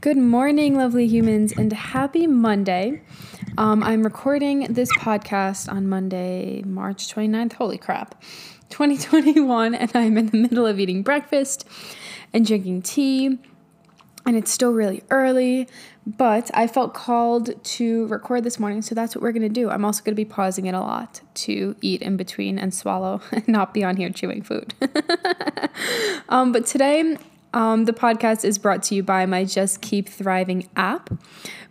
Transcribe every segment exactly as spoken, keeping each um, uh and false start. Good morning, lovely humans, and happy Monday. Um, I'm recording this podcast on Monday, March twenty-ninth, holy crap, twenty twenty-one, and I'm in the middle of eating breakfast and drinking tea, and it's still really early, but I felt called to record this morning, so that's what we're going to do. I'm also going to be pausing it a lot to eat in between and swallow and not be on here chewing food. um, but today... Um, the podcast is brought to you by my Just Keep Thriving app,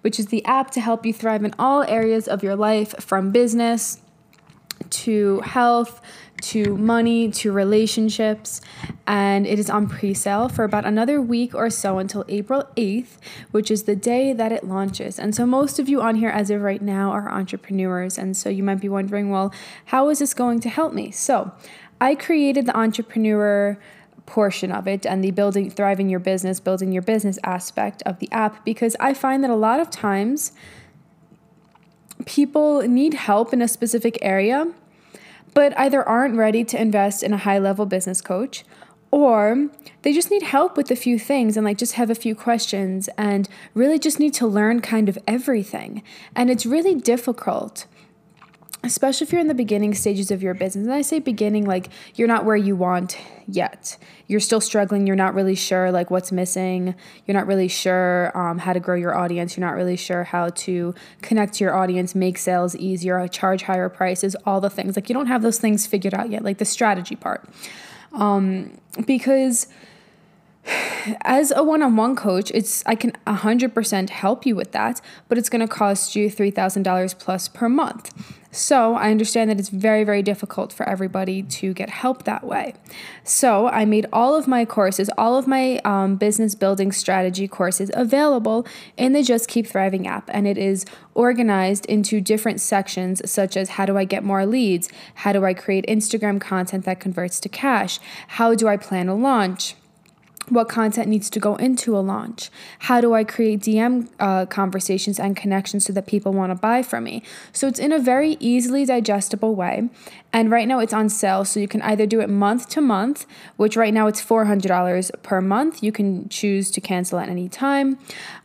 which is the app to help you thrive in all areas of your life, from business to health to money to relationships, and it is on pre-sale for about another week or so until April eighth, which is the day that it launches. And so most of you on here as of right now are entrepreneurs, and so you might be wondering, well, how is this going to help me? So I created the entrepreneur portion of it and the building, thriving your business, building your business aspect of the app, because I find that a lot of times people need help in a specific area, but either aren't ready to invest in a high level business coach, or they just need help with a few things and like just have a few questions and really just need to learn kind of everything. And it's really difficult, especially if you're in the beginning stages of your business. And I say beginning, like you're not where you want yet. You're still struggling. You're not really sure like what's missing. You're not really sure um, how to grow your audience. You're not really sure how to connect to your audience, make sales easier, charge higher prices, all the things. Like you don't have those things figured out yet, like the strategy part. Um, because as a one-on-one coach, it's I can one hundred percent help you with that, but it's going to cost you three thousand dollars plus per month. So I understand that it's very, very difficult for everybody to get help that way. So I made all of my courses, all of my um, business building strategy courses available in the Just Keep Thriving app. And it is organized into different sections, such as how do I get more leads? How do I create Instagram content that converts to cash? How do I plan a launch? What content needs to go into a launch? How do I create D M uh, conversations and connections so that people want to buy from me? So it's in a very easily digestible way. And right now it's on sale. So you can either do it month to month, which right now it's four hundred dollars per month. You can choose to cancel at any time.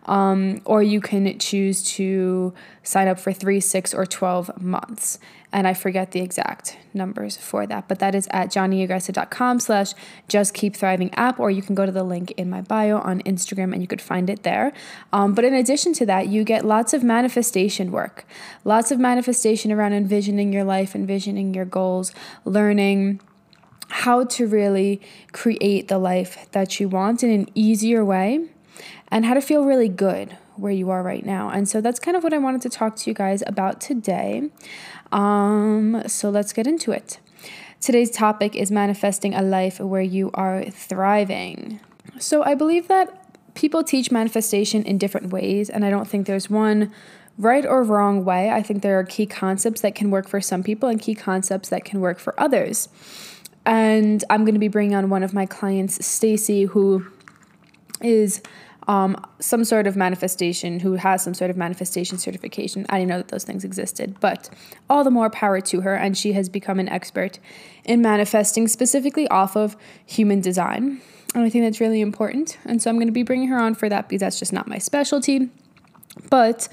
Um, or you can choose to sign up for three, six, or twelve months. And I forget the exact numbers for that, but that is at johnnyaggressive.com slash just keep thriving app, or you can go to the link in my bio on Instagram and you could find it there. Um, but in addition to that, you get lots of manifestation work, lots of manifestation around envisioning your life, envisioning your goals, learning how to really create the life that you want in an easier way, and how to feel really good where you are right now. And so that's kind of what I wanted to talk to you guys about today. Um, so let's get into it. Today's topic is manifesting a life where you are thriving. So I believe that people teach manifestation in different ways, and I don't think there's one right or wrong way. I think there are key concepts that can work for some people and key concepts that can work for others. And I'm going to be bringing on one of my clients, Stacy, who is um, some sort of manifestation, who has some sort of manifestation certification. I didn't know that those things existed, but all the more power to her. And she has become an expert in manifesting specifically off of human design. And I think that's really important. And so I'm going to be bringing her on for that because that's just not my specialty. But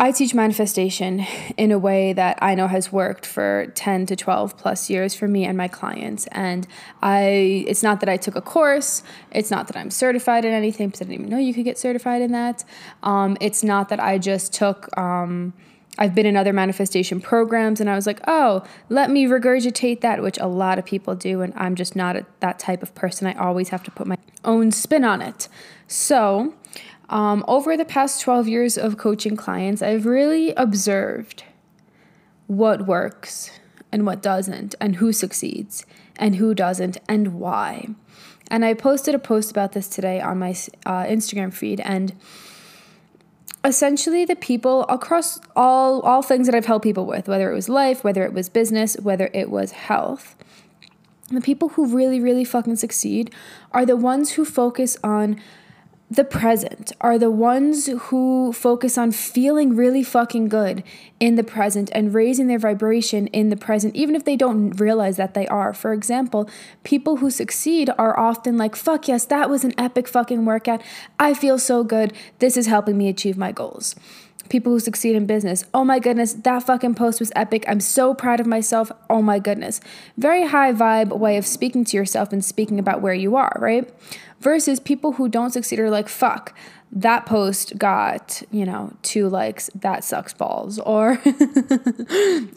I teach manifestation in a way that I know has worked for ten to twelve plus years for me and my clients. And I, it's not that I took a course. It's not that I'm certified in anything, because I didn't even know you could get certified in that. Um, it's not that I just took, um, I've been in other manifestation programs and I was like, oh, let me regurgitate that, which a lot of people do. And I'm just not a, that type of person. I always have to put my own spin on it. So Um, over the past twelve years of coaching clients, I've really observed what works and what doesn't, and who succeeds and who doesn't, and why. And I posted a post about this today on my uh, Instagram feed, and essentially the people across all all things that I've helped people with, whether it was life, whether it was business, whether it was health, the people who really, really fucking succeed are the ones who focus on the present, are the ones who focus on feeling really fucking good in the present and raising their vibration in the present, even if they don't realize that they are. For example, people who succeed are often like, fuck yes, that was an epic fucking workout. I feel so good. This is helping me achieve my goals. People who succeed in business, oh my goodness, that fucking post was epic. I'm so proud of myself. Oh my goodness. Very high vibe way of speaking to yourself and speaking about where you are, right? Versus people who don't succeed are like, fuck, that post got, you know, two likes, that sucks balls. Or,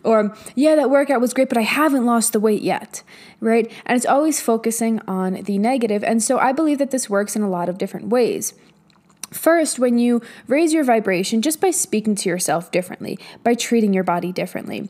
or yeah, that workout was great, but I haven't lost the weight yet, right? And it's always focusing on the negative. And so I believe that this works in a lot of different ways. First, when you raise your vibration just by speaking to yourself differently, by treating your body differently,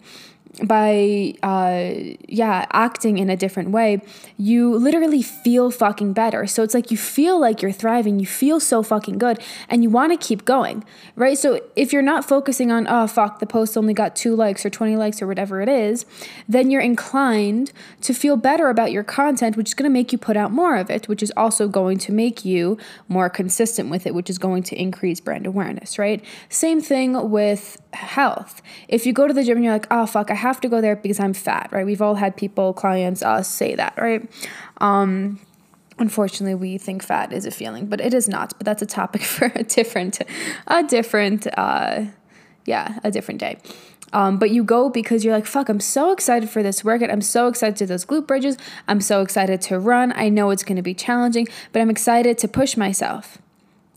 by, uh, yeah, acting in a different way, you literally feel fucking better. So it's like you feel like you're thriving, you feel so fucking good, and you want to keep going, right? So if you're not focusing on, oh, fuck, the post only got two likes or twenty likes or whatever it is, then you're inclined to feel better about your content, which is going to make you put out more of it, which is also going to make you more consistent with it, which is going to increase brand awareness, right? Same thing with health. If you go to the gym and you're like, oh, fuck, I have to go there because I'm fat, right? We've all had people, clients, us say that, right? Um, unfortunately, we think fat is a feeling, but it is not. But that's a topic for a different, a different, uh, yeah, a different day. Um, but you go because you're like, fuck, I'm so excited for this workout. I'm so excited to do those glute bridges. I'm so excited to run. I know it's going to be challenging, but I'm excited to push myself.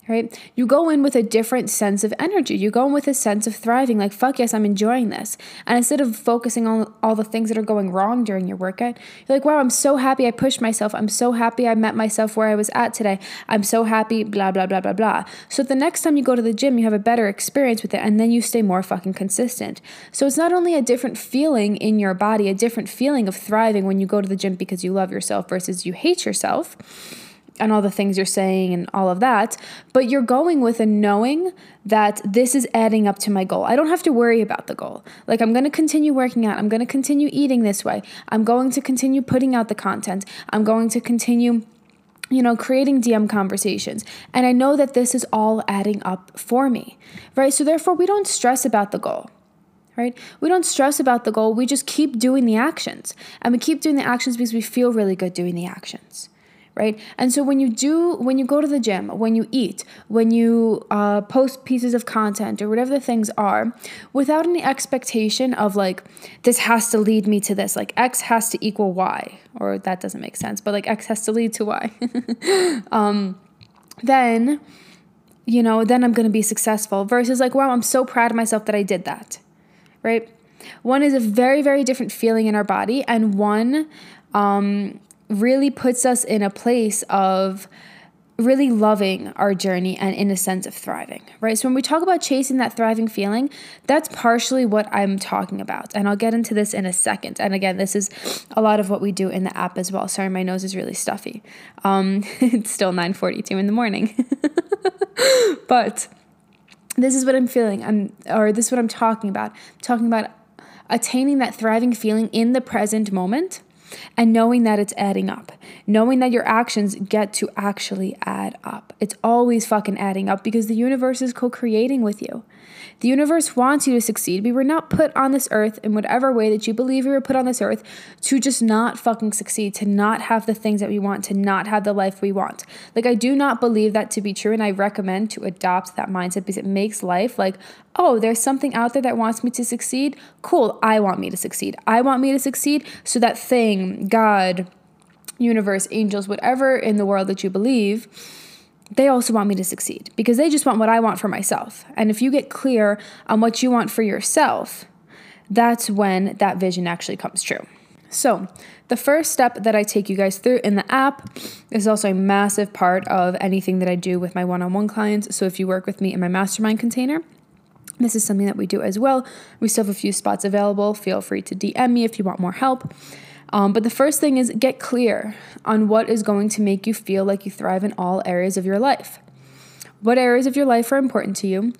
Right? You go in with a different sense of energy. You go in with a sense of thriving, like, fuck yes, I'm enjoying this. And instead of focusing on all the things that are going wrong during your workout, you're like, wow, I'm so happy I pushed myself. I'm so happy I met myself where I was at today. I'm so happy, blah, blah, blah, blah, blah. So the next time you go to the gym, you have a better experience with it, and then you stay more fucking consistent. So it's not only a different feeling in your body, a different feeling of thriving when you go to the gym because you love yourself versus you hate yourself, and all the things you're saying and all of that, but you're going with a knowing that this is adding up to my goal. I don't have to worry about the goal. Like, I'm going to continue working out. I'm going to continue eating this way. I'm going to continue putting out the content. I'm going to continue, you know, creating D M conversations. And I know that this is all adding up for me, right? So therefore, we don't stress about the goal. Right? We don't stress about the goal. We just keep doing the actions, and we keep doing the actions because we feel really good doing the actions. Right? And so when you do, when you go to the gym, when you eat, when you uh, post pieces of content or whatever the things are, without any expectation of like, this has to lead me to this, like X has to equal Y, or that doesn't make sense, but like X has to lead to Y, um, then, you know, then I'm going to be successful versus like, wow, I'm so proud of myself that I did that. Right? One is a very, very different feeling in our body, and one, um, really puts us in a place of really loving our journey and in a sense of thriving, right? So when we talk about chasing that thriving feeling, that's partially what I'm talking about. And I'll get into this in a second. And again, this is a lot of what we do in the app as well. Sorry, my nose is really stuffy. Um, it's still nine forty-two in the morning, but this is what I'm feeling. I'm, or this is what I'm talking about. I'm talking about attaining that thriving feeling in the present moment, and knowing that it's adding up, knowing that your actions get to actually add up. It's always fucking adding up because the universe is co-creating with you. The universe wants you to succeed. We were not put on this earth in whatever way that you believe we were put on this earth to just not fucking succeed, to not have the things that we want, to not have the life we want. Like, I do not believe that to be true, and I recommend to adopt that mindset because it makes life like, oh, there's something out there that wants me to succeed. Cool. I want me to succeed. I want me to succeed. So that thing, God, universe, angels, whatever in the world that you believe, they also want me to succeed because they just want what I want for myself. And if you get clear on what you want for yourself, that's when that vision actually comes true. So the first step that I take you guys through in the app is also a massive part of anything that I do with my one-on-one clients. So if you work with me in my mastermind container, This is something that we do as well. We still have a few spots available. Feel free to D M me if you want more help. Um, but the first thing is get clear on what is going to make you feel like you thrive in all areas of your life. What areas of your life are important to you?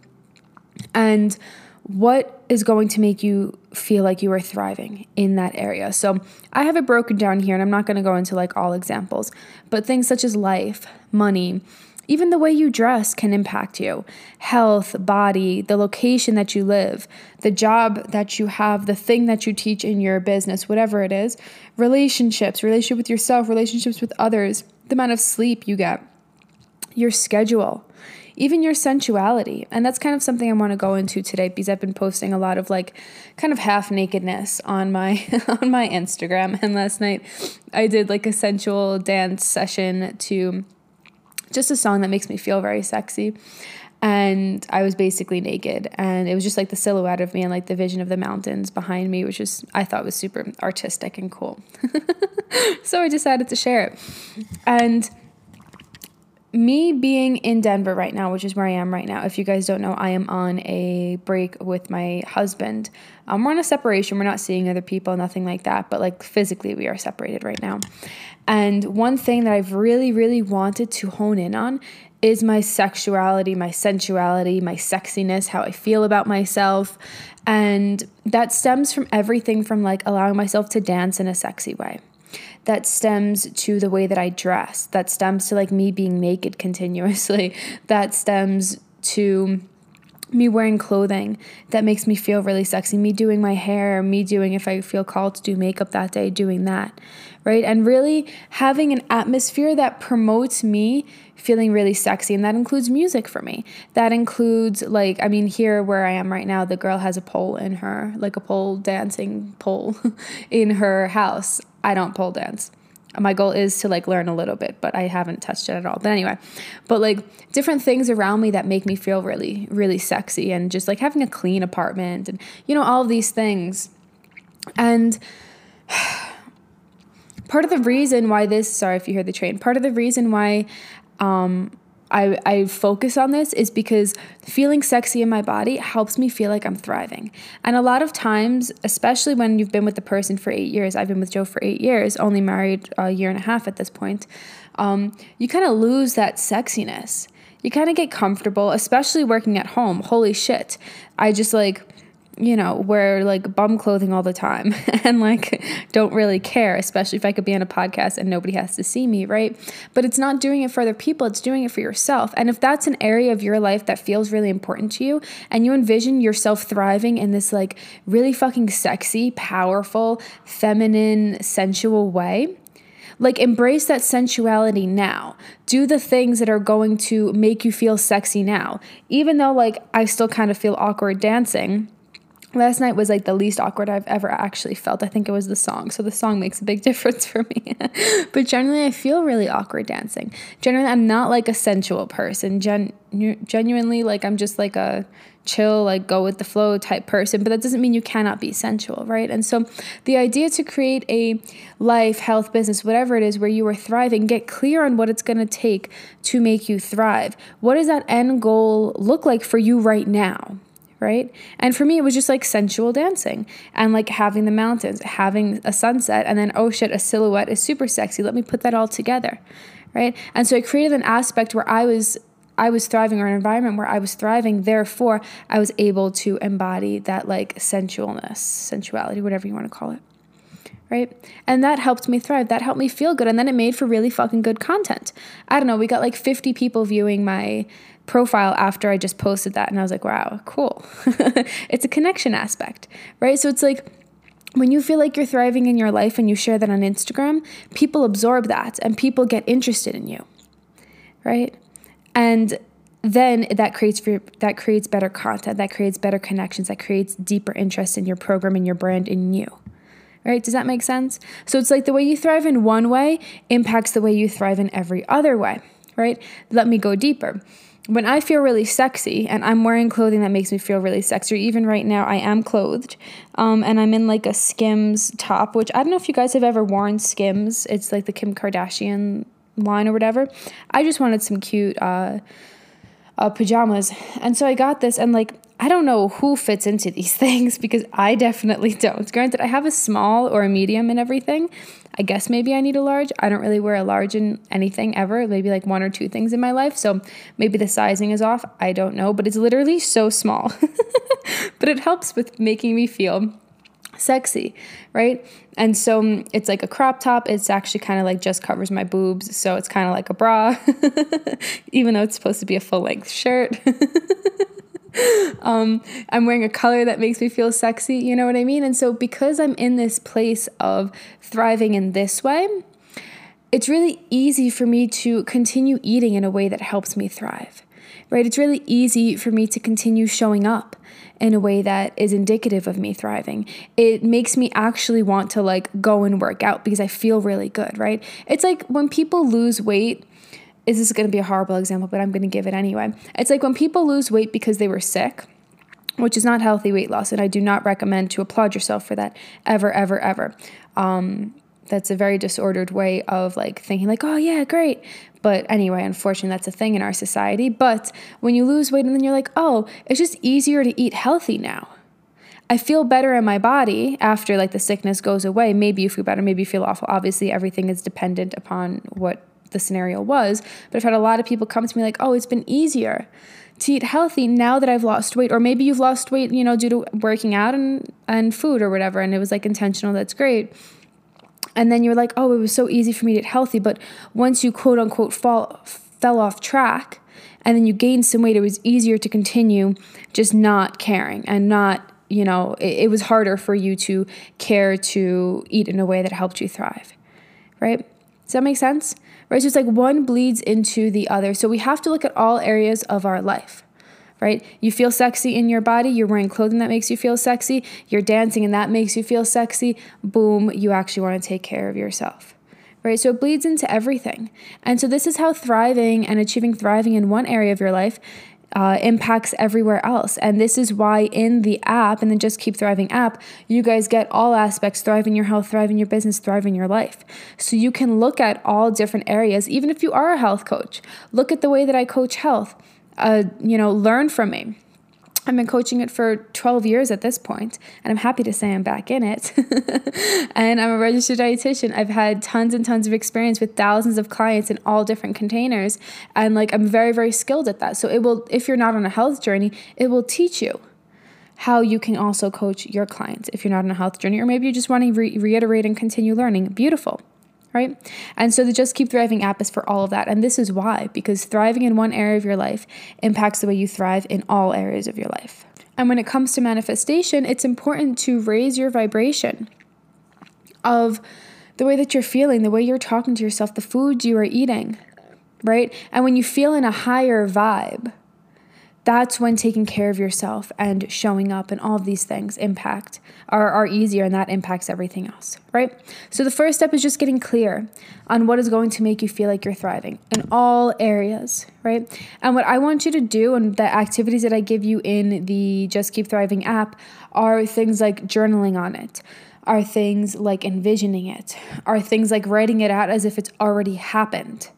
And what is going to make you feel like you are thriving in that area? So I have it broken down here, and I'm not going to go into like all examples, but things such as life, money, even the way you dress can impact you. Health, body, the location that you live, the job that you have, the thing that you teach in your business, whatever it is, relationships, relationship with yourself, relationships with others, the amount of sleep you get, your schedule, even your sensuality. And that's kind of something I want to go into today because I've been posting a lot of like kind of half nakedness on my on my Instagram. And last night I did like a sensual dance session to just a song that makes me feel very sexy. And I was basically naked, and it was just like the silhouette of me and like the vision of the mountains behind me, which is, I thought was super artistic and cool. So I decided to share it. And me being in Denver right now, which is where I am right now, if you guys don't know, I am on a break with my husband. Um, we're on a separation. We're not seeing other people, nothing like that. But like physically, we are separated right now. And one thing that I've really, really wanted to hone in on is my sexuality, my sensuality, my sexiness, how I feel about myself. And that stems from everything from like allowing myself to dance in a sexy way. That stems to the way that I dress. That stems to like me being naked continuously. That stems to me wearing clothing that makes me feel really sexy. Me doing my hair, me doing, if I feel called to do makeup that day, doing that, right? And really having an atmosphere that promotes me feeling really sexy. And that includes music for me. That includes like, I mean, here where I am right now, the girl has a pole in her, like a pole dancing pole in her house. I don't pole dance. My goal is to like learn a little bit, but I haven't touched it at all. But anyway, but like different things around me that make me feel really, really sexy, and just like having a clean apartment and, you know, all of these things. And part of the reason why this, sorry if you hear the train, part of the reason why um, I, I focus on this is because feeling sexy in my body helps me feel like I'm thriving. And a lot of times, especially when you've been with the person for eight years, I've been with Joe for eight years, only married a year and a half at this point, um, you kind of lose that sexiness. You kind of get comfortable, especially working at home. Holy shit. I just like, you know, wear like bum clothing all the time and like don't really care, especially if I could be on a podcast and nobody has to see me, right? But it's not doing it for other people, it's doing it for yourself. And if that's an area of your life that feels really important to you and you envision yourself thriving in this like really fucking sexy, powerful, feminine, sensual way, like embrace that sensuality now. Do the things that are going to make you feel sexy now. Even though like I still kind of feel awkward dancing. Last night was like the least awkward I've ever actually felt. I think it was the song. So the song makes a big difference for me. But generally, I feel really awkward dancing. Generally, I'm not like a sensual person. Gen- genuinely, like I'm just like a chill, like go with the flow type person. But that doesn't mean you cannot be sensual, right? And so the idea to create a life, health, business, whatever it is where you are thriving, get clear on what it's going to take to make you thrive. What does that end goal look like for you right now? Right? And for me, it was just like sensual dancing and like having the mountains, having a sunset, and then, oh shit, a silhouette is super sexy. Let me put that all together, right? And so I created an aspect where I was, I was thriving, or an environment where I was thriving. Therefore, I was able to embody that like sensualness, sensuality, whatever you want to call it, right? And that helped me thrive. That helped me feel good. And then it made for really fucking good content. I don't know. We got like fifty people viewing my profile after I just posted that. And I was like, wow, cool. It's a connection aspect, right? So it's like when you feel like you're thriving in your life and you share that on Instagram, people absorb that and people get interested in you, right? And then that creates that creates better content, that creates better connections, that creates deeper interest in your program, in your brand, in you. Right? Does that make sense? So it's like the way you thrive in one way impacts the way you thrive in every other way, right? Let me go deeper. When I feel really sexy and I'm wearing clothing that makes me feel really sexy, even right now I am clothed um, and I'm in like a Skims top, which I don't know if you guys have ever worn Skims. It's like the Kim Kardashian line or whatever. I just wanted some cute uh, uh, pajamas. And so I got this, and like I don't know who fits into these things because I definitely don't. Granted, I have a small or a medium in everything. I guess maybe I need a large. I don't really wear a large in anything ever, maybe like one or two things in my life. So maybe the sizing is off. I don't know, but it's literally so small. But it helps with making me feel sexy, right? And so it's like a crop top. It's actually kind of like just covers my boobs. So it's kind of like a bra, even though it's supposed to be a full length shirt. um, I'm wearing a color that makes me feel sexy. You know what I mean? And so because I'm in this place of thriving in this way, it's really easy for me to continue eating in a way that helps me thrive, right? It's really easy for me to continue showing up in a way that is indicative of me thriving. It makes me actually want to like go and work out because I feel really good, right? It's like when people lose weight, this is going to be a horrible example, but I'm going to give it anyway. It's like when people lose weight because they were sick, which is not healthy weight loss. And I do not recommend to applaud yourself for that ever, ever, ever. Um, that's a very disordered way of like thinking like, oh yeah, great. But anyway, unfortunately, that's a thing in our society. But when you lose weight and then you're like, oh, it's just easier to eat healthy now. I feel better in my body after like the sickness goes away. Maybe you feel better, maybe you feel awful. Obviously, everything is dependent upon what the scenario was. But I've had a lot of people come to me like, oh, it's been easier to eat healthy now that I've lost weight. Or maybe you've lost weight, you know, due to working out and, and food or whatever. And it was like intentional. That's great. And then you're like, oh, it was so easy for me to get healthy. But once you quote unquote fall, fell off track and then you gained some weight, it was easier to continue just not caring and not, you know, it, it was harder for you to care to eat in a way that helped you thrive, right? Does that make sense? Right? So it's like one bleeds into the other. So we have to look at all areas of our life. Right? You feel sexy in your body. You're wearing clothing that makes you feel sexy. You're dancing and that makes you feel sexy. Boom, you actually want to take care of yourself. Right? So it bleeds into everything. And so this is how thriving and achieving thriving in one area of your life uh, impacts everywhere else. And this is why in the app and the Just Keep Thriving app, you guys get all aspects, thrive in your health, thrive in your business, thrive in your life. So you can look at all different areas, even if you are a health coach. Look at the way that I coach health. Uh, you know, learn from me. I've been coaching it for twelve years at this point, and I'm happy to say I'm back in it. And I'm a registered dietitian. I've had tons and tons of experience with thousands of clients in all different containers. And like, I'm very, very skilled at that. So it will, if you're not on a health journey, it will teach you how you can also coach your clients if you're not on a health journey, or maybe you just want to re- reiterate and continue learning. Beautiful. Right? And so the Just Keep Thriving app is for all of that. And this is why, because thriving in one area of your life impacts the way you thrive in all areas of your life. And when it comes to manifestation, it's important to raise your vibration of the way that you're feeling, the way you're talking to yourself, the foods you are eating, right? And when you feel in a higher vibe, that's when taking care of yourself and showing up and all of these things impact are, are easier, and that impacts everything else, right? So the first step is just getting clear on what is going to make you feel like you're thriving in all areas, right? And what I want you to do, and the activities that I give you in the Just Keep Thriving app, are things like journaling on it, are things like envisioning it, are things like writing it out as if it's already happened,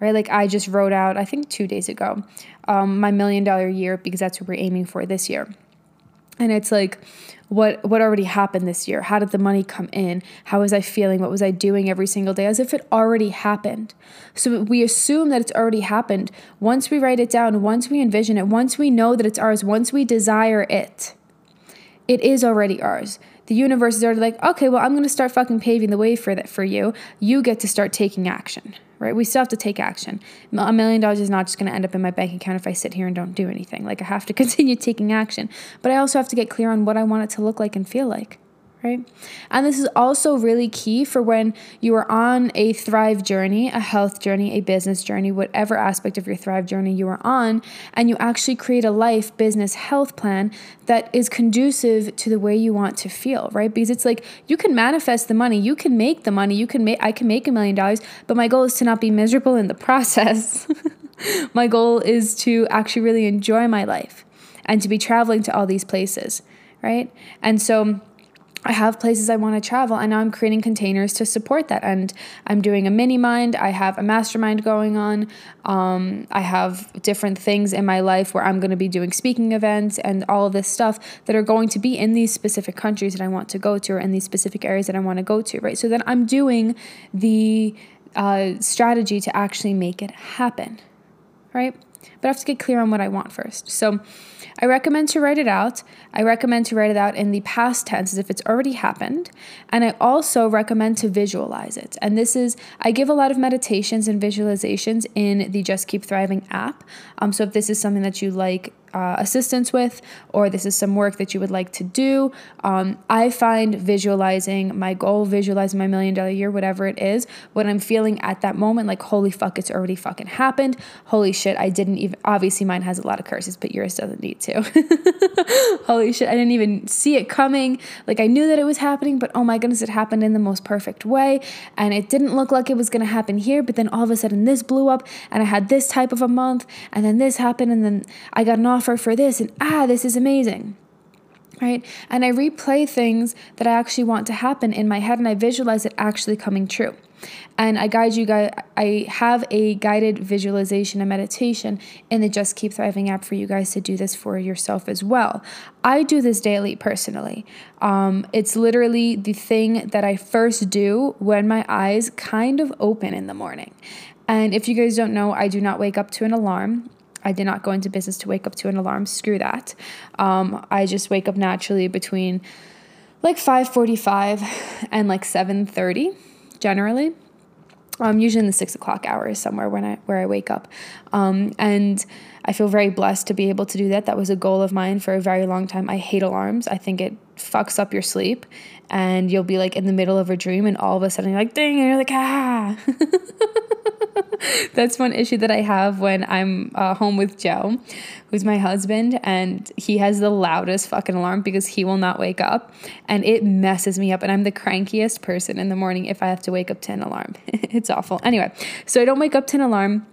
right? Like I just wrote out, I think two days ago, um, my million dollar year, because that's what we're aiming for this year. And it's like, what, what already happened this year? How did the money come in? How was I feeling? What was I doing every single day? As if it already happened. So we assume that it's already happened. Once we write it down, once we envision it, once we know that it's ours, once we desire it, it is already ours. The universe is already like, okay, well, I'm going to start fucking paving the way for that for you. You get to start taking action, right? We still have to take action. A million dollars is not just going to end up in my bank account if I sit here and don't do anything. Like I have to continue taking action, but I also have to get clear on what I want it to look like and feel like, right? And this is also really key for when you are on a thrive journey, a health journey, a business journey, whatever aspect of your thrive journey you are on, and you actually create a life, business, health plan that is conducive to the way you want to feel, right? Because it's like, you can manifest the money, you can make the money, you can make, I can make a million dollars, but my goal is to not be miserable in the process. My goal is to actually really enjoy my life and to be traveling to all these places, right? And so I have places I want to travel, and now I'm creating containers to support that. And I'm doing a mini mind. I have a mastermind going on. Um, I have different things in my life where I'm going to be doing speaking events and all of this stuff that are going to be in these specific countries that I want to go to, or in these specific areas that I want to go to, right? So then I'm doing the uh, strategy to actually make it happen, right? But I have to get clear on what I want first. So I recommend to write it out. I recommend to write it out in the past tense as if it's already happened. And I also recommend to visualize it. And this is, I give a lot of meditations and visualizations in the Just Keep Thriving app. Um, so if this is something that you like uh, assistance with, or this is some work that you would like to do, um, I find visualizing my goal, visualizing my million dollar year, whatever it is, what I'm feeling at that moment, like, holy fuck, it's already fucking happened. Holy shit, I didn't even, obviously mine has a lot of curses, but yours doesn't need to. Holy shit, I didn't even see it coming. Like, I knew that it was happening, but oh my goodness, it happened in the most perfect way. And it didn't look like it was going to happen here, but then all of a sudden this blew up, and I had this type of a month, and then this happened, and then I got an offer for this, and ah, this is amazing. Right? And I replay things that I actually want to happen in my head, and I visualize it actually coming true. And I guide you guys, I have a guided visualization and meditation in the Just Keep Thriving app for you guys to do this for yourself as well. I do this daily personally. Um, it's literally the thing that I first do when my eyes kind of open in the morning. And if you guys don't know, I do not wake up to an alarm. I did not go into business to wake up to an alarm. Screw that. Um, I just wake up naturally between like five forty-five and like seven thirty. Generally, um, usually in the six o'clock hour is somewhere when I, where I wake up. Um, and I feel very blessed to be able to do that. That was a goal of mine for a very long time. I hate alarms. I think it fucks up your sleep, and you'll be like in the middle of a dream, and all of a sudden you're like, ding, and you're like, ah. That's one issue that I have when I'm uh, home with Joe, who's my husband, and he has the loudest fucking alarm because he will not wake up, and it messes me up, and I'm the crankiest person in the morning if I have to wake up to an alarm. It's awful. Anyway, so I don't wake up to an alarm.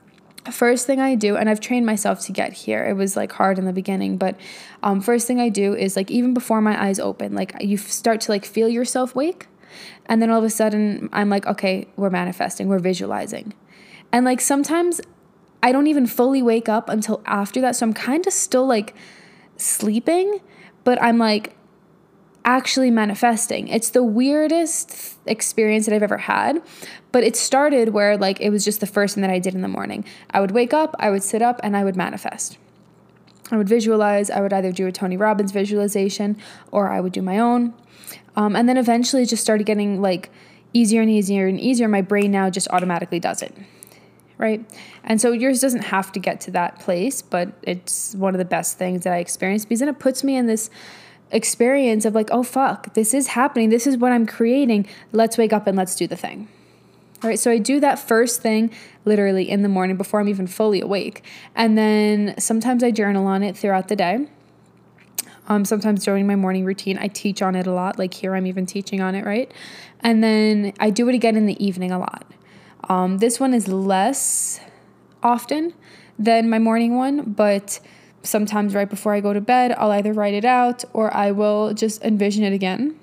First thing I do, and I've trained myself to get here. It was like hard in the beginning, but um, first thing I do is, like, even before my eyes open, like, you start to like feel yourself wake, and then all of a sudden I'm like, okay, we're manifesting, we're visualizing. And like sometimes I don't even fully wake up until after that. So I'm kind of still like sleeping, but I'm like actually manifesting. It's the weirdest experience that I've ever had, but it started where like it was just the first thing that I did in the morning. I would wake up, I would sit up, and I would manifest. I would visualize. I would either do a Tony Robbins visualization, or I would do my own. Um, and then eventually it just started getting like easier and easier and easier. My brain now just automatically does it. Right? And so yours doesn't have to get to that place, but it's one of the best things that I experienced, because then it puts me in this experience of like, oh fuck, this is happening. This is what I'm creating. Let's wake up and let's do the thing. All right. So I do that first thing literally in the morning before I'm even fully awake. And then sometimes I journal on it throughout the day. Um, sometimes during my morning routine, I teach on it a lot. Like here, I'm even teaching on it. Right. And then I do it again in the evening a lot. Um, this one is less often than my morning one, but sometimes right before I go to bed, I'll either write it out or I will just envision it again.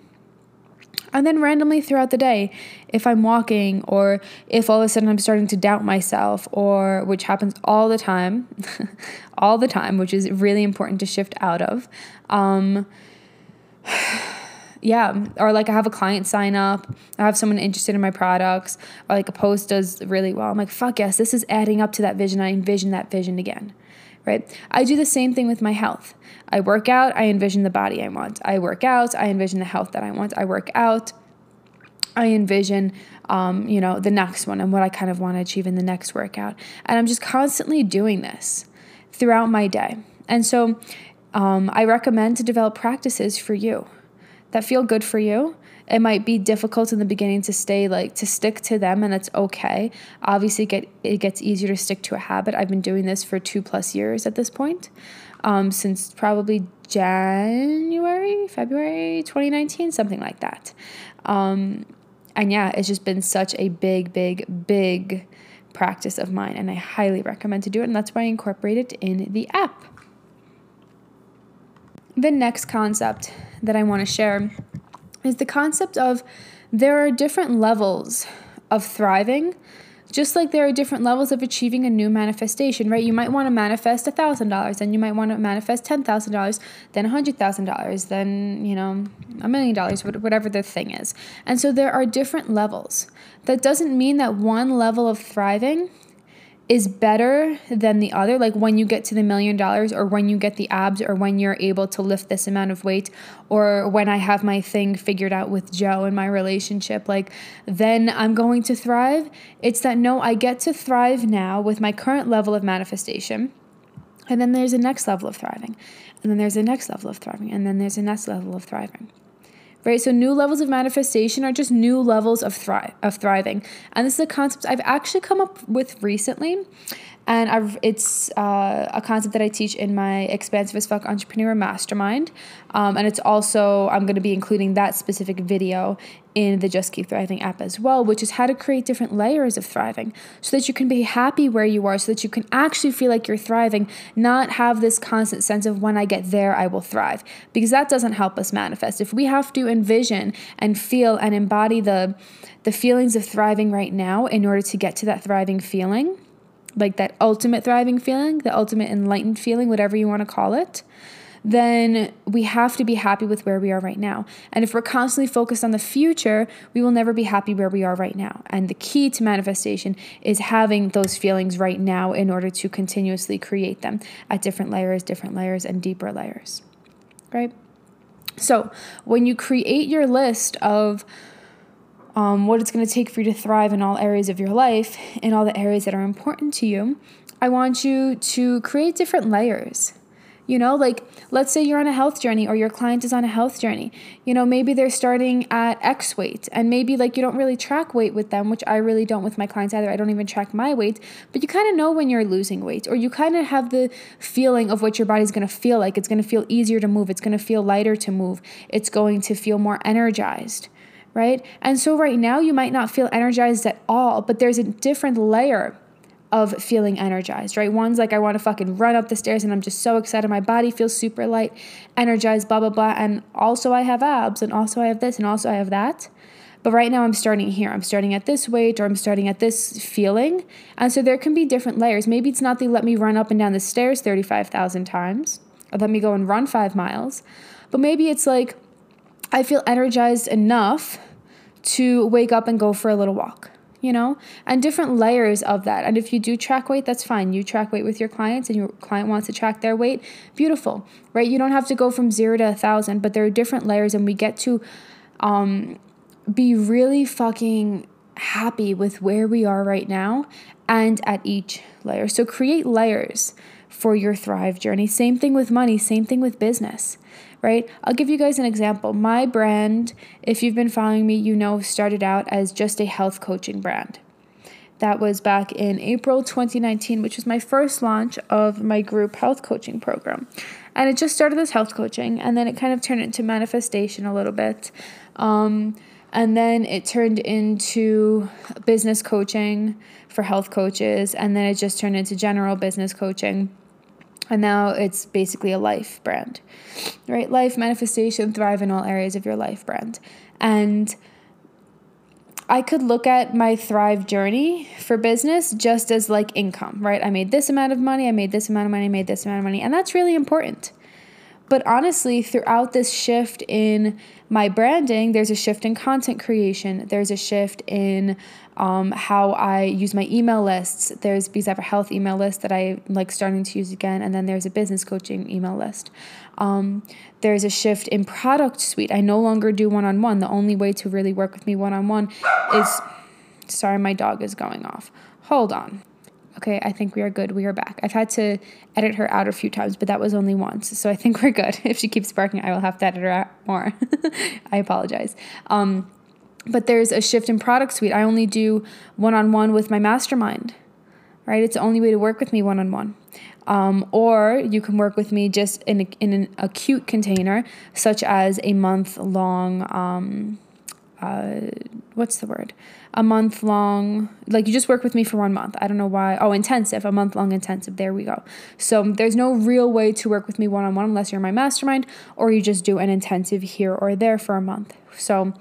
And then randomly throughout the day, if I'm walking, or if all of a sudden I'm starting to doubt myself, or which happens all the time, all the time, which is really important to shift out of, um, yeah. Or like I have a client sign up, I have someone interested in my products, or like a post does really well. I'm like, fuck yes, this is adding up to that vision. I envision that vision again, right? I do the same thing with my health. I work out, I envision the body I want. I work out, I envision the health that I want. I work out, I envision, um, you know, the next one and what I kind of want to achieve in the next workout. And I'm just constantly doing this throughout my day. And so um, I recommend to develop practices for you that feel good for you. It might be difficult in the beginning to stay like to stick to them, and that's okay. Obviously, get it gets easier to stick to a habit. I've been doing this for two plus years at this point, um, since probably January, February twenty nineteen, something like that. Um, and yeah, it's just been such a big, big, big practice of mine, and I highly recommend to do it. And that's why I incorporate it in the app. The next concept that I want to share is the concept of there are different levels of thriving, just like there are different levels of achieving a new manifestation, right? You might want to manifest one thousand dollars, then you might want to manifest ten thousand dollars, then one hundred thousand dollars, then, you know, a million dollars, whatever the thing is. And so there are different levels. That doesn't mean that one level of thriving is better than the other, like when you get to the million dollars or when you get the abs or when you're able to lift this amount of weight or when I have my thing figured out with Joe and my relationship, like then I'm going to thrive. It's that no, I get to thrive now with my current level of manifestation. And then there's a next level of thriving. And then there's a next level of thriving. And then there's a next level of thriving. Right? So new levels of manifestation are just new levels of thrive, of thriving. And this is a concept I've actually come up with recently. And I've, it's uh, a concept that I teach in my Expansive as Fuck Entrepreneur Mastermind. Um, and it's also, I'm going to be including that specific video in the Just Keep Thriving app as well, which is how to create different layers of thriving so that you can be happy where you are, so that you can actually feel like you're thriving, not have this constant sense of when I get there, I will thrive, because that doesn't help us manifest. If we have to envision and feel and embody the, the feelings of thriving right now in order to get to that thriving feeling, like that ultimate thriving feeling, the ultimate enlightened feeling, whatever you want to call it, then we have to be happy with where we are right now. And if we're constantly focused on the future, we will never be happy where we are right now. And the key to manifestation is having those feelings right now in order to continuously create them at different layers, different layers, and deeper layers, right? So when you create your list of Um, what it's going to take for you to thrive in all areas of your life, in all the areas that are important to you, I want you to create different layers. You know, like let's say you're on a health journey or your client is on a health journey. You know, maybe they're starting at X weight and maybe like you don't really track weight with them, which I really don't with my clients either. I don't even track my weight, but you kind of know when you're losing weight or you kind of have the feeling of what your body's going to feel like. It's going to feel easier to move. It's going to feel lighter to move. It's going to feel more energized. Right? And so right now you might not feel energized at all, but there's a different layer of feeling energized, right? One's like, I want to fucking run up the stairs and I'm just so excited. My body feels super light, energized, blah, blah, blah. And also I have abs and also I have this and also I have that. But right now I'm starting here. I'm starting at this weight or I'm starting at this feeling. And so there can be different layers. Maybe it's not the let me run up and down the stairs thirty-five thousand times or let me go and run five miles. But maybe it's like, I feel energized enough to wake up and go for a little walk, you know, and different layers of that. And if you do track weight, that's fine. You track weight with your clients and your client wants to track their weight. Beautiful, right? You don't have to go from zero to a thousand, but there are different layers and we get to um, be really fucking happy with where we are right now and at each layer. So create layers for your thrive journey. Same thing with money, same thing with business. Right? I'll give you guys an example. My brand, if you've been following me, you know, started out as just a health coaching brand. That was back in April twenty nineteen, which was my first launch of my group health coaching program. And it just started as health coaching, and then it kind of turned into manifestation a little bit. Um, and then it turned into business coaching for health coaches, and then it just turned into general business coaching. And now it's basically a life brand, right? Life, manifestation, thrive in all areas of your life brand. And I could look at my thrive journey for business just as like income, right? I made this amount of money, I made this amount of money, I made this amount of money. And that's really important. But honestly, throughout this shift in my branding, there's a shift in content creation. There's a shift in um, how I use my email lists. There's, because I have a health email list that I like starting to use again. And then there's a business coaching email list. Um, there's a shift in product suite. I no longer do one-on-one. The only way to really work with me one-on-one is, sorry, my dog is going off. Hold on. Okay, I think we are good. We are back. I've had to edit her out a few times, but that was only once. So I think we're good. If she keeps barking, I will have to edit her out more. I apologize. Um, but there's a shift in product suite. I only do one-on-one with my mastermind, right? It's the only way to work with me one-on-one. Um, or you can work with me just in, a, in an acute container, such as a month-long, um, uh, what's the word? A month-long like, you just work with me for one month. I don't know why. Oh, intensive, a month-long intensive. There we go. So there's no real way to work with me one-on-one unless you're my mastermind, or you just do an intensive here or there for a month. So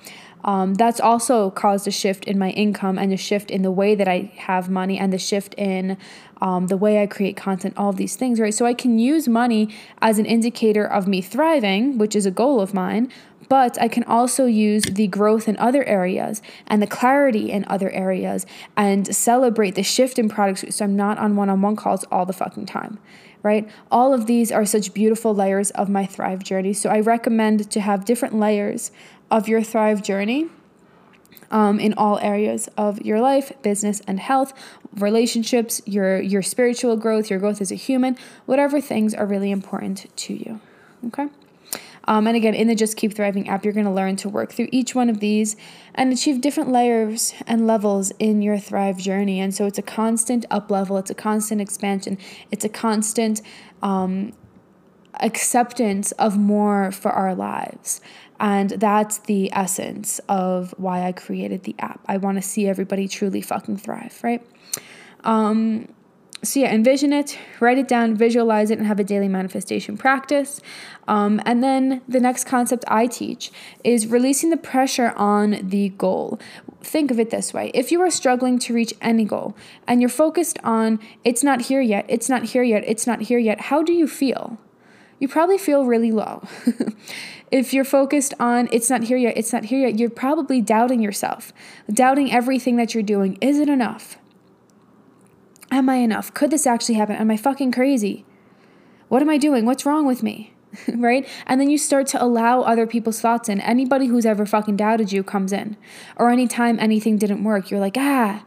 um, that's also caused a shift in my income and a shift in the way that I have money and the shift in um, the way I create content, all these things, right? So I can use money as an indicator of me thriving, which is a goal of mine, but I can also use the growth in other areas and the clarity in other areas and celebrate the shift in products, so I'm not on one-on-one calls all the fucking time, right? All of these are such beautiful layers of my Thrive journey. So I recommend to have different layers of your Thrive journey um, in all areas of your life, business and health, relationships, your, your spiritual growth, your growth as a human, whatever things are really important to you, okay? Um, and again, in the Just Keep Thriving app, you're going to learn to work through each one of these and achieve different layers and levels in your Thrive journey. And so it's a constant up level. It's a constant expansion. It's a constant um, acceptance of more for our lives. And that's the essence of why I created the app. I want to see everybody truly fucking thrive, right? Um... So yeah, envision it, write it down, visualize it, and have a daily manifestation practice. Um, and then the next concept I teach is releasing the pressure on the goal. Think of it this way. If you are struggling to reach any goal and you're focused on, it's not here yet, it's not here yet, it's not here yet, how do you feel? You probably feel really low. If you're focused on, it's not here yet, it's not here yet, you're probably doubting yourself, doubting everything that you're doing. Is it enough? Am I enough? Could this actually happen? Am I fucking crazy? What am I doing? What's wrong with me? Right? And then you start to allow other people's thoughts in. Anybody who's ever fucking doubted you comes in. Or anytime anything didn't work, you're like, ah,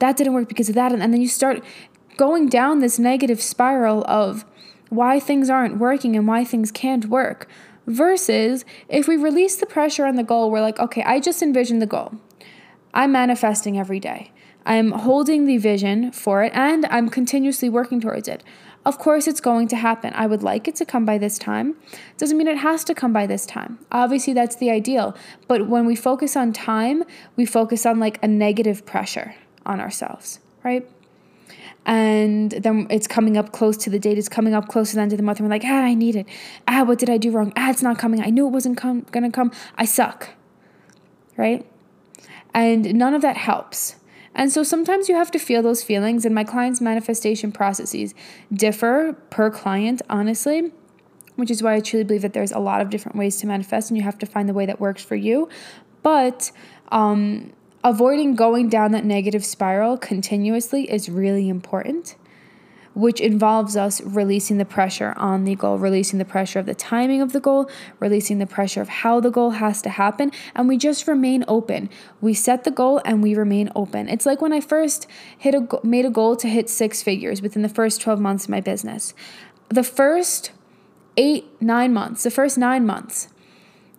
that didn't work because of that. And, and then you start going down this negative spiral of why things aren't working and why things can't work. Versus if we release the pressure on the goal, we're like, okay, I just envisioned the goal. I'm manifesting every day. I'm holding the vision for it and I'm continuously working towards it. Of course, it's going to happen. I would like it to come by this time. Doesn't mean it has to come by this time. Obviously, that's the ideal. But when we focus on time, we focus on like a negative pressure on ourselves, right? And then it's coming up close to the date. It's coming up close to the end of the month. And we're like, ah, I need it. Ah, what did I do wrong? Ah, it's not coming. I knew it wasn't com- going to come. I suck, right? And none of that helps. And so sometimes you have to feel those feelings, and my clients' manifestation processes differ per client, honestly, which is why I truly believe that there's a lot of different ways to manifest, and you have to find the way that works for you. But um, avoiding going down that negative spiral continuously is really important, which involves us releasing the pressure on the goal, releasing the pressure of the timing of the goal, releasing the pressure of how the goal has to happen, and we just remain open. We set the goal and we remain open. It's like when I first hit a, made a goal to hit six figures within the first twelve months of my business. The first eight, nine months, the first nine months,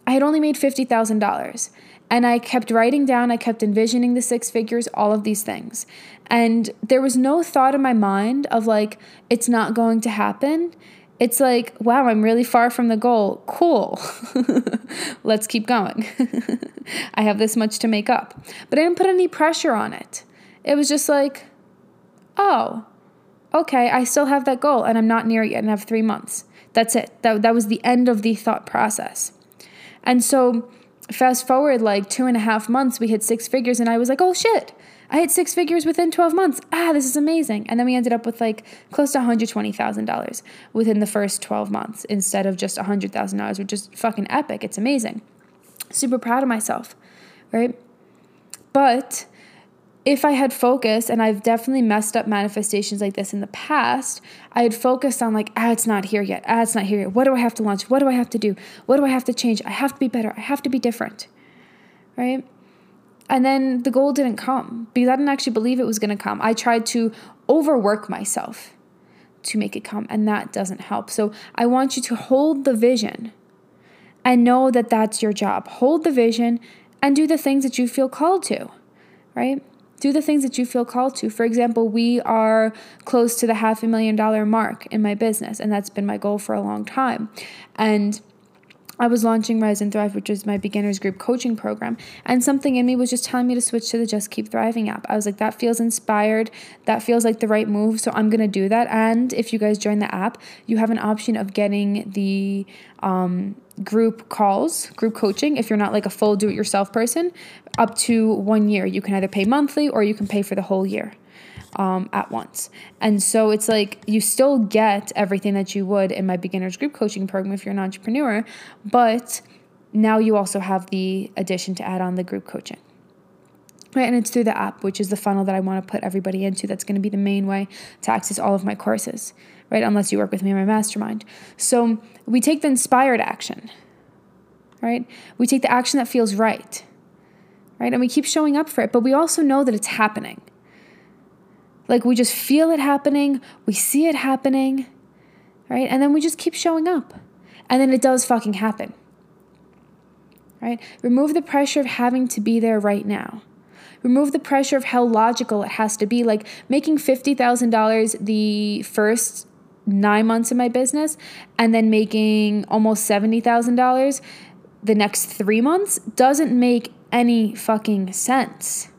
I had only made fifty thousand dollars. And I kept writing down, I kept envisioning the six figures, all of these things. And there was no thought in my mind of like, it's not going to happen. It's like, wow, I'm really far from the goal. Cool. Let's keep going. I have this much to make up. But I didn't put any pressure on it. It was just like, oh, okay, I still have that goal and I'm not near it yet and I have three months. That's it. That, that was the end of the thought process. And so fast forward like two and a half months, we hit six figures and I was like, oh shit, I hit six figures within twelve months. Ah, this is amazing. And then we ended up with like close to one hundred twenty thousand dollars within the first twelve months instead of just one hundred thousand dollars, which is fucking epic. It's amazing. Super proud of myself, right? But if I had focused, and I've definitely messed up manifestations like this in the past, I had focused on like, ah, it's not here yet. Ah, it's not here yet. What do I have to launch? What do I have to do? What do I have to change? I have to be better. I have to be different, right? And then the goal didn't come because I didn't actually believe it was going to come. I tried to overwork myself to make it come, and that doesn't help. So I want you to hold the vision and know that that's your job. Hold the vision and do the things that you feel called to, right? Do the things that you feel called to. For example, we are close to the half a million dollar mark in my business, and that's been my goal for a long time. And I was launching Rise and Thrive, which is my beginners group coaching program. And something in me was just telling me to switch to the Just Keep Thriving app. I was like, that feels inspired. That feels like the right move. So I'm going to do that. And if you guys join the app, you have an option of getting the um, group calls, group coaching. If you're not like a full do-it-yourself person, up to one year, you can either pay monthly or you can pay for the whole year. Um, at once. And so it's like, you still get everything that you would in my beginners group coaching program if you're an entrepreneur, but now you also have the addition to add on the group coaching. Right, and it's through the app, which is the funnel that I want to put everybody into. That's going to be the main way to access all of my courses, right? Unless you work with me in my mastermind. So we take the inspired action, right? We take the action that feels right, right? And we keep showing up for it, but we also know that it's happening. Like, we just feel it happening. We see it happening, right? And then we just keep showing up. And then it does fucking happen, right? Remove the pressure of having to be there right now. Remove the pressure of how logical it has to be. Like, making fifty thousand dollars the first nine months of my business and then making almost seventy thousand dollars the next three months doesn't make any fucking sense.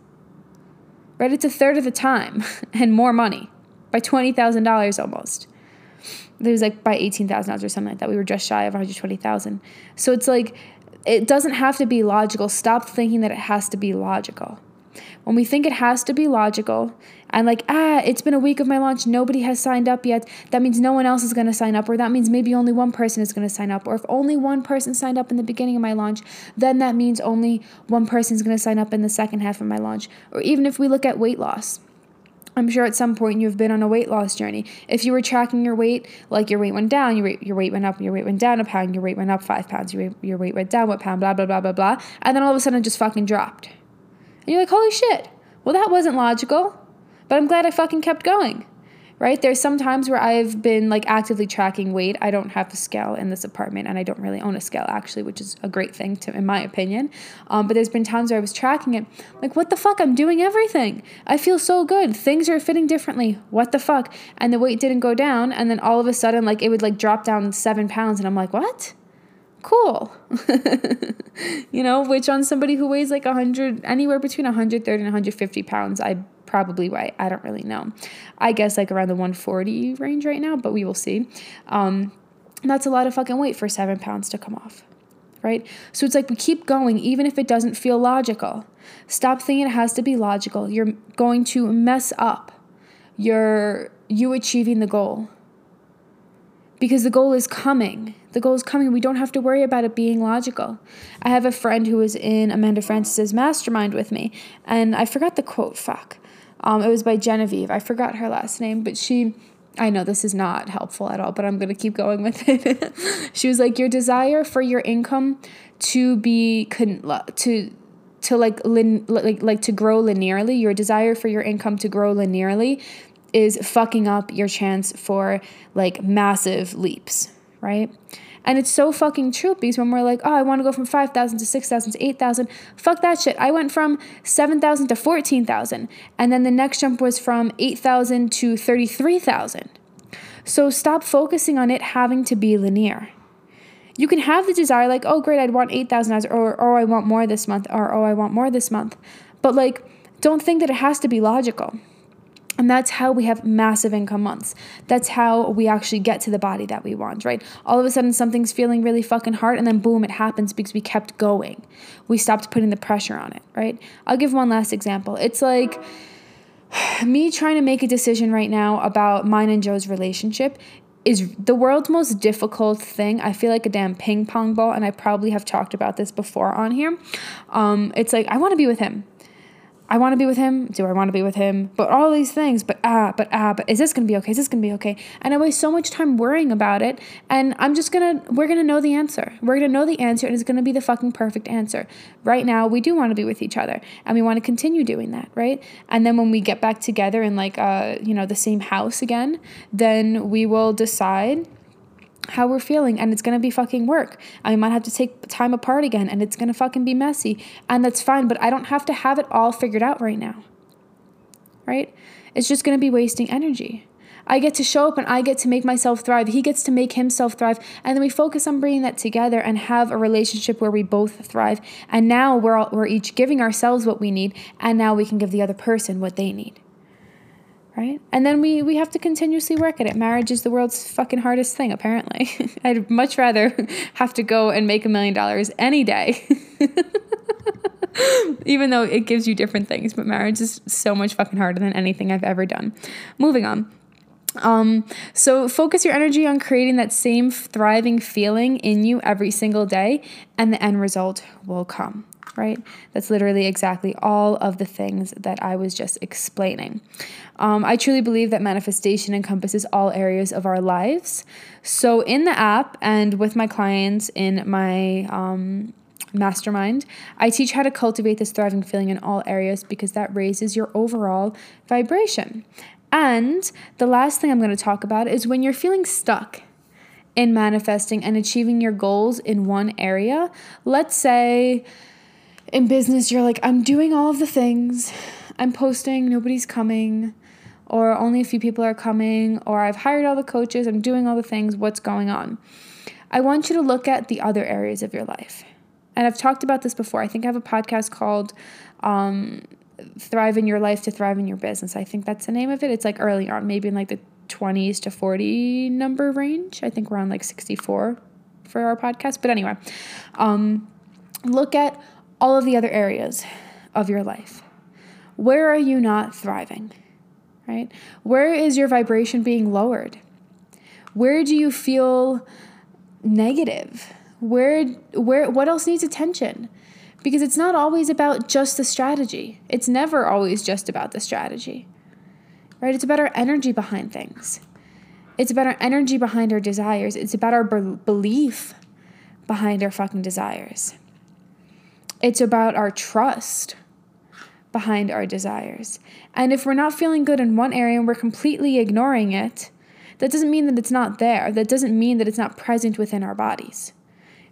Right? It's a third of the time and more money, by twenty thousand dollars almost. It was like by eighteen thousand dollars or something like that. We were just shy of one hundred twenty thousand dollars. So it's like, it doesn't have to be logical. Stop thinking that it has to be logical. When we think it has to be logical and like, ah, it's been a week of my launch, nobody has signed up yet. That means no one else is going to sign up, or that means maybe only one person is going to sign up. Or if only one person signed up in the beginning of my launch, then that means only one person is going to sign up in the second half of my launch. Or even if we look at weight loss, I'm sure at some point you've been on a weight loss journey. If you were tracking your weight, like your weight went down, your weight, your weight went up, your weight went down a pound, your weight went up five pounds, your weight, your weight went down, what pound, blah, blah, blah, blah, blah. And then all of a sudden it just fucking dropped. And you're like, holy shit, well, that wasn't logical, but I'm glad I fucking kept going, right? There's some times where I've been like actively tracking weight. I don't have a scale in this apartment, and I don't really own a scale actually, which is a great thing to, in my opinion. Um, but there's been times where I was tracking it. Like, what the fuck? I'm doing everything. I feel so good. Things are fitting differently. What the fuck? And the weight didn't go down. And then all of a sudden, like, it would like drop down seven pounds. And I'm like, what? Cool. You know, which on somebody who weighs like one hundred, anywhere between one hundred thirty and one hundred fifty pounds, I probably weigh, I don't really know. I guess like around the one forty range right now, but we will see. Um, that's a lot of fucking weight for seven pounds to come off, right? So it's like, we keep going, even if it doesn't feel logical. Stop thinking it has to be logical. You're going to mess up your, you achieving the goal, because the goal is coming. The goal is coming. We don't have to worry about it being logical. I have a friend who was in Amanda Francis's mastermind with me, and I forgot the quote, fuck. Um, it was by Genevieve. I forgot her last name, but she, I know this is not helpful at all, but I'm going to keep going with it. She was like, your desire for your income to be, to to like, lin, like, like to grow linearly, your desire for your income to grow linearly is fucking up your chance for like massive leaps, right? And it's so fucking true, because when we're like, oh, I want to go from five thousand to six thousand to eight thousand, fuck that shit. I went from seven thousand to fourteen thousand. And then the next jump was from eight thousand to thirty-three thousand. So stop focusing on it having to be linear. You can have the desire like, oh great, I'd want eight thousand, or, or I want more this month, or, oh, I want more this month. But like, don't think that it has to be logical. And that's how we have massive income months. That's how we actually get to the body that we want, right? All of a sudden, something's feeling really fucking hard, and then boom, it happens because we kept going. We stopped putting the pressure on it, right? I'll give one last example. It's like me trying to make a decision right now about mine and Joe's relationship is the world's most difficult thing. I feel like a damn ping pong ball, and I probably have talked about this before on here. Um, it's like, I want to be with him. I want to be with him. Do I want to be with him? But all these things, but ah, but ah, but is this going to be okay? Is this going to be okay? And I waste so much time worrying about it. And I'm just going to, we're going to know the answer. We're going to know the answer, and it's going to be the fucking perfect answer. Right now, we do want to be with each other, and we want to continue doing that, right? And then when we get back together in like, uh, you know, the same house again, then we will decide how we're feeling, and it's going to be fucking work. I might have to take time apart again, and it's going to fucking be messy, and that's fine, but I don't have to have it all figured out right now, right? It's just going to be wasting energy. I get to show up and I get to make myself thrive. He gets to make himself thrive. And then we focus on bringing that together and have a relationship where we both thrive. And now we're all, we're each giving ourselves what we need. And now we can give the other person what they need. Right? And then we, we have to continuously work at it. Marriage is the world's fucking hardest thing, apparently. I'd much rather have to go and make a million dollars any day. Even though it gives you different things, but marriage is so much fucking harder than anything I've ever done. Moving on. Um, so focus your energy on creating that same thriving feeling in you every single day, and the end result will come, right? That's literally exactly all of the things that I was just explaining. Um, I truly believe that manifestation encompasses all areas of our lives. So in the app and with my clients in my, um, mastermind, I teach how to cultivate this thriving feeling in all areas, because that raises your overall vibration. And the last thing I'm going to talk about is when you're feeling stuck in manifesting and achieving your goals in one area. Let's say in business, you're like, I'm doing all of the things, I'm posting, nobody's coming, or only a few people are coming, or I've hired all the coaches, I'm doing all the things, what's going on? I want you to look at the other areas of your life. And I've talked about this before. I think I have a podcast called um, Thrive in Your Life to Thrive in Your Business. I think that's the name of it. It's like early on, maybe in like the twenties to forty number range. I think we're on like sixty-four for our podcast. But anyway, um, look at all of the other areas of your life. Where are you not thriving, right? Where is your vibration being lowered? Where do you feel negative? Where, where, what else needs attention? Because it's not always about just the strategy. It's never always just about the strategy, right? It's about our energy behind things. It's about our energy behind our desires. It's about our be- belief behind our fucking desires. It's about our trust behind our desires. And if we're not feeling good in one area and we're completely ignoring it, that doesn't mean that it's not there. That doesn't mean that it's not present within our bodies.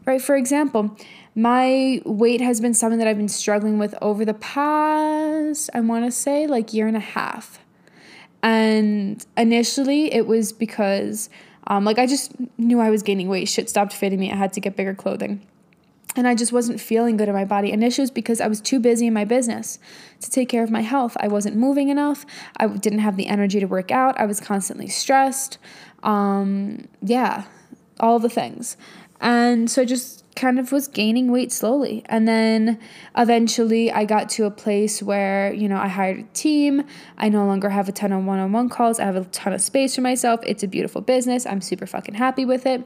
Right? For example, my weight has been something that I've been struggling with over the past, I want to say like year and a half. And initially it was because, um, like I just knew I was gaining weight. Shit stopped fitting me. I had to get bigger clothing. And I just wasn't feeling good in my body. Initially, it was because I was too busy in my business to take care of my health. I wasn't moving enough. I didn't have the energy to work out. I was constantly stressed. Um, yeah, all the things. And so I just kind of was gaining weight slowly. And then eventually I got to a place where, you know, I hired a team. I no longer have a ton of one-on-one calls. I have a ton of space for myself. It's a beautiful business. I'm super fucking happy with it.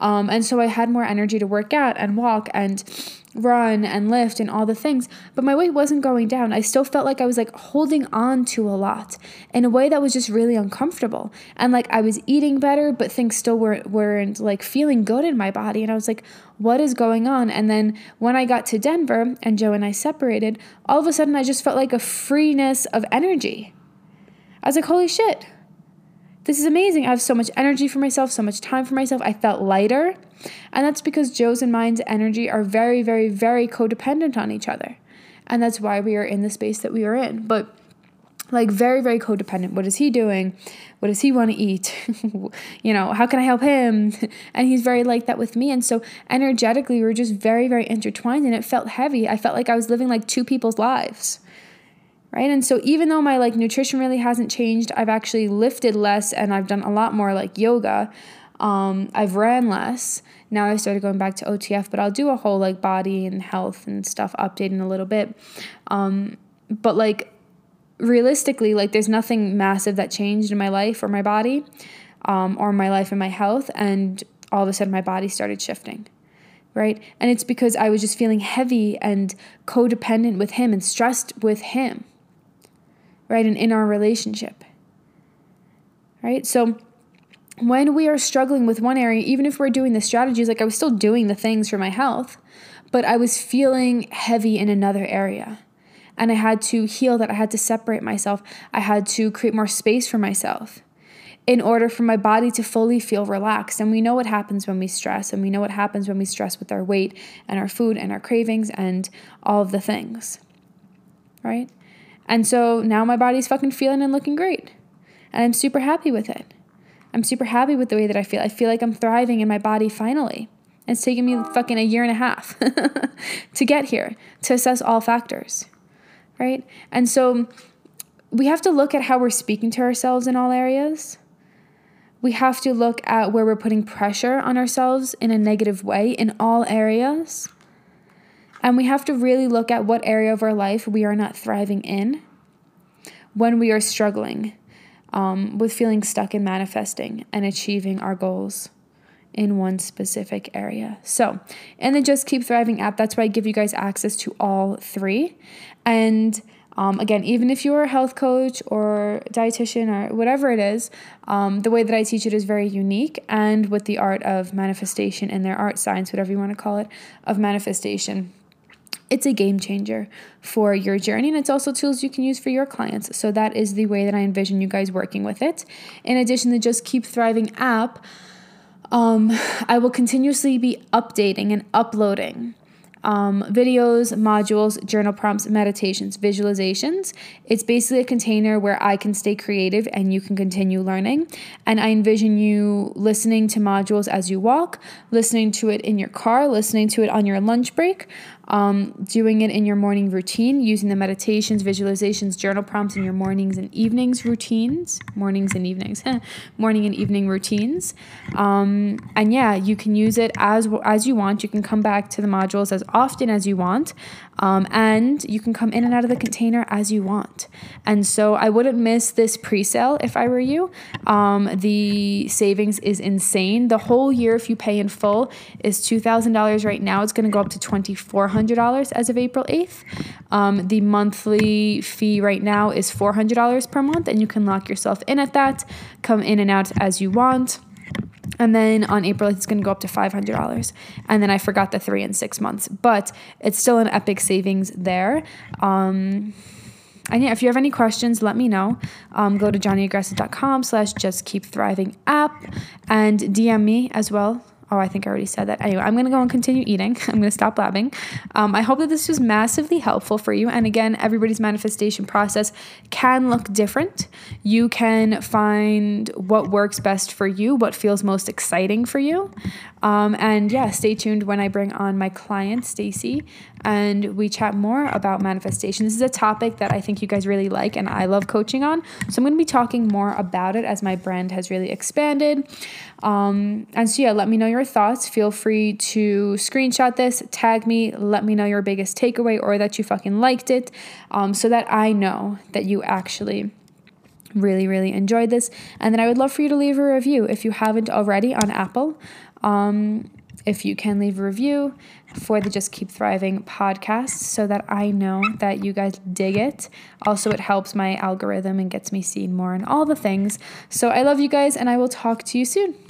Um, and so I had more energy to work out and walk and run and lift and all the things. But my weight wasn't going down. I still felt like I was like holding on to a lot in a way that was just really uncomfortable. And like I was eating better, but things still weren't, weren't like feeling good in my body. And I was like, what is going on? And then when I got to Denver and Joe and I separated, all of a sudden I just felt like a freeness of energy. I was like, holy shit, this is amazing. I have so much energy for myself, so much time for myself. I felt lighter. And that's because Joe's and mine's energy are very, very, very codependent on each other. And that's why we are in the space that we are in. But like very, very codependent. What is he doing? What does he want to eat? You know, how can I help him? And he's very like that with me. And so energetically, we were just very, very intertwined, and it felt heavy. I felt like I was living like two people's lives. Right. And so even though my like nutrition really hasn't changed, I've actually lifted less and I've done a lot more like yoga. Um, I've ran less. Now I started going back to O T F, but I'll do a whole like body and health and stuff update in a little bit. Um, but like realistically, like there's nothing massive that changed in my life or my body, um, or my life and my health. And all of a sudden my body started shifting. Right. And it's because I was just feeling heavy and codependent with him and stressed with him. Right, and in our relationship, right? So when we are struggling with one area, even if we're doing the strategies, like I was still doing the things for my health, but I was feeling heavy in another area, and I had to heal that. I had to separate myself. I had to create more space for myself in order for my body to fully feel relaxed. And we know what happens when we stress, and we know what happens when we stress with our weight and our food and our cravings and all of the things, right? And so now my body's fucking feeling and looking great. And I'm super happy with it. I'm super happy with the way that I feel. I feel like I'm thriving in my body finally. It's taken me fucking a year and a half to get here, to assess all factors, right? And so we have to look at how we're speaking to ourselves in all areas. We have to look at where we're putting pressure on ourselves in a negative way in all areas. And we have to really look at what area of our life we are not thriving in when we are struggling um, with feeling stuck in manifesting and achieving our goals in one specific area. So in the Just Keep Thriving app, that's where I give you guys access to all three. And um, again, even if you're a health coach or dietitian or whatever it is, um, the way that I teach it is very unique, and with the art of manifestation and their art science, whatever you want to call it, of manifestation. It's a game changer for your journey, and it's also tools you can use for your clients. So that is the way that I envision you guys working with it. In addition, the Just Keep Thriving app, um, I will continuously be updating and uploading um, videos, modules, journal prompts, meditations, visualizations. It's basically a container where I can stay creative and you can continue learning. And I envision you listening to modules as you walk, listening to it in your car, listening to it on your lunch break, Um, doing it in your morning routine, using the meditations, visualizations, journal prompts in your mornings and evenings routines, mornings and evenings, morning and evening routines. Um, and yeah, you can use it as as you want. You can come back to the modules as often as you want. Um, and you can come in and out of the container as you want. And so I wouldn't miss this pre-sale if I were you. Um, the savings is insane. The whole year, if you pay in full, is two thousand dollars right now. It's going to go up to two thousand four hundred dollars as of April eighth. Um, the monthly fee right now is four hundred dollars per month, and you can lock yourself in at that. Come in and out as you want. And then on April, it's going to go up to five hundred dollars. And then I forgot the three and six months, but it's still an epic savings there. Um, and yeah, if you have any questions, let me know. Um, go to johnnyaggressive.com slash just keep thriving app and D M me as well. Oh, I think I already said that. Anyway, I'm going to go and continue eating. I'm going to stop blabbing. Um, I hope that this was massively helpful for you. And again, everybody's manifestation process can look different. You can find what works best for you, what feels most exciting for you. Um, and yeah, stay tuned when I bring on my client, Stacy, and we chat more about manifestation. This is a topic that I think you guys really like and I love coaching on. So I'm going to be talking more about it as my brand has really expanded. Um, and so yeah, let me know your thoughts. Feel free to screenshot this, tag me, let me know your biggest takeaway or that you fucking liked it, um, so that I know that you actually really, really enjoyed this. And then I would love for you to leave a review if you haven't already on Apple. Um, if you can leave a review for the Just Keep Thriving podcast so that I know that you guys dig it. Also, it helps my algorithm and gets me seen more and all the things. So I love you guys, and I will talk to you soon.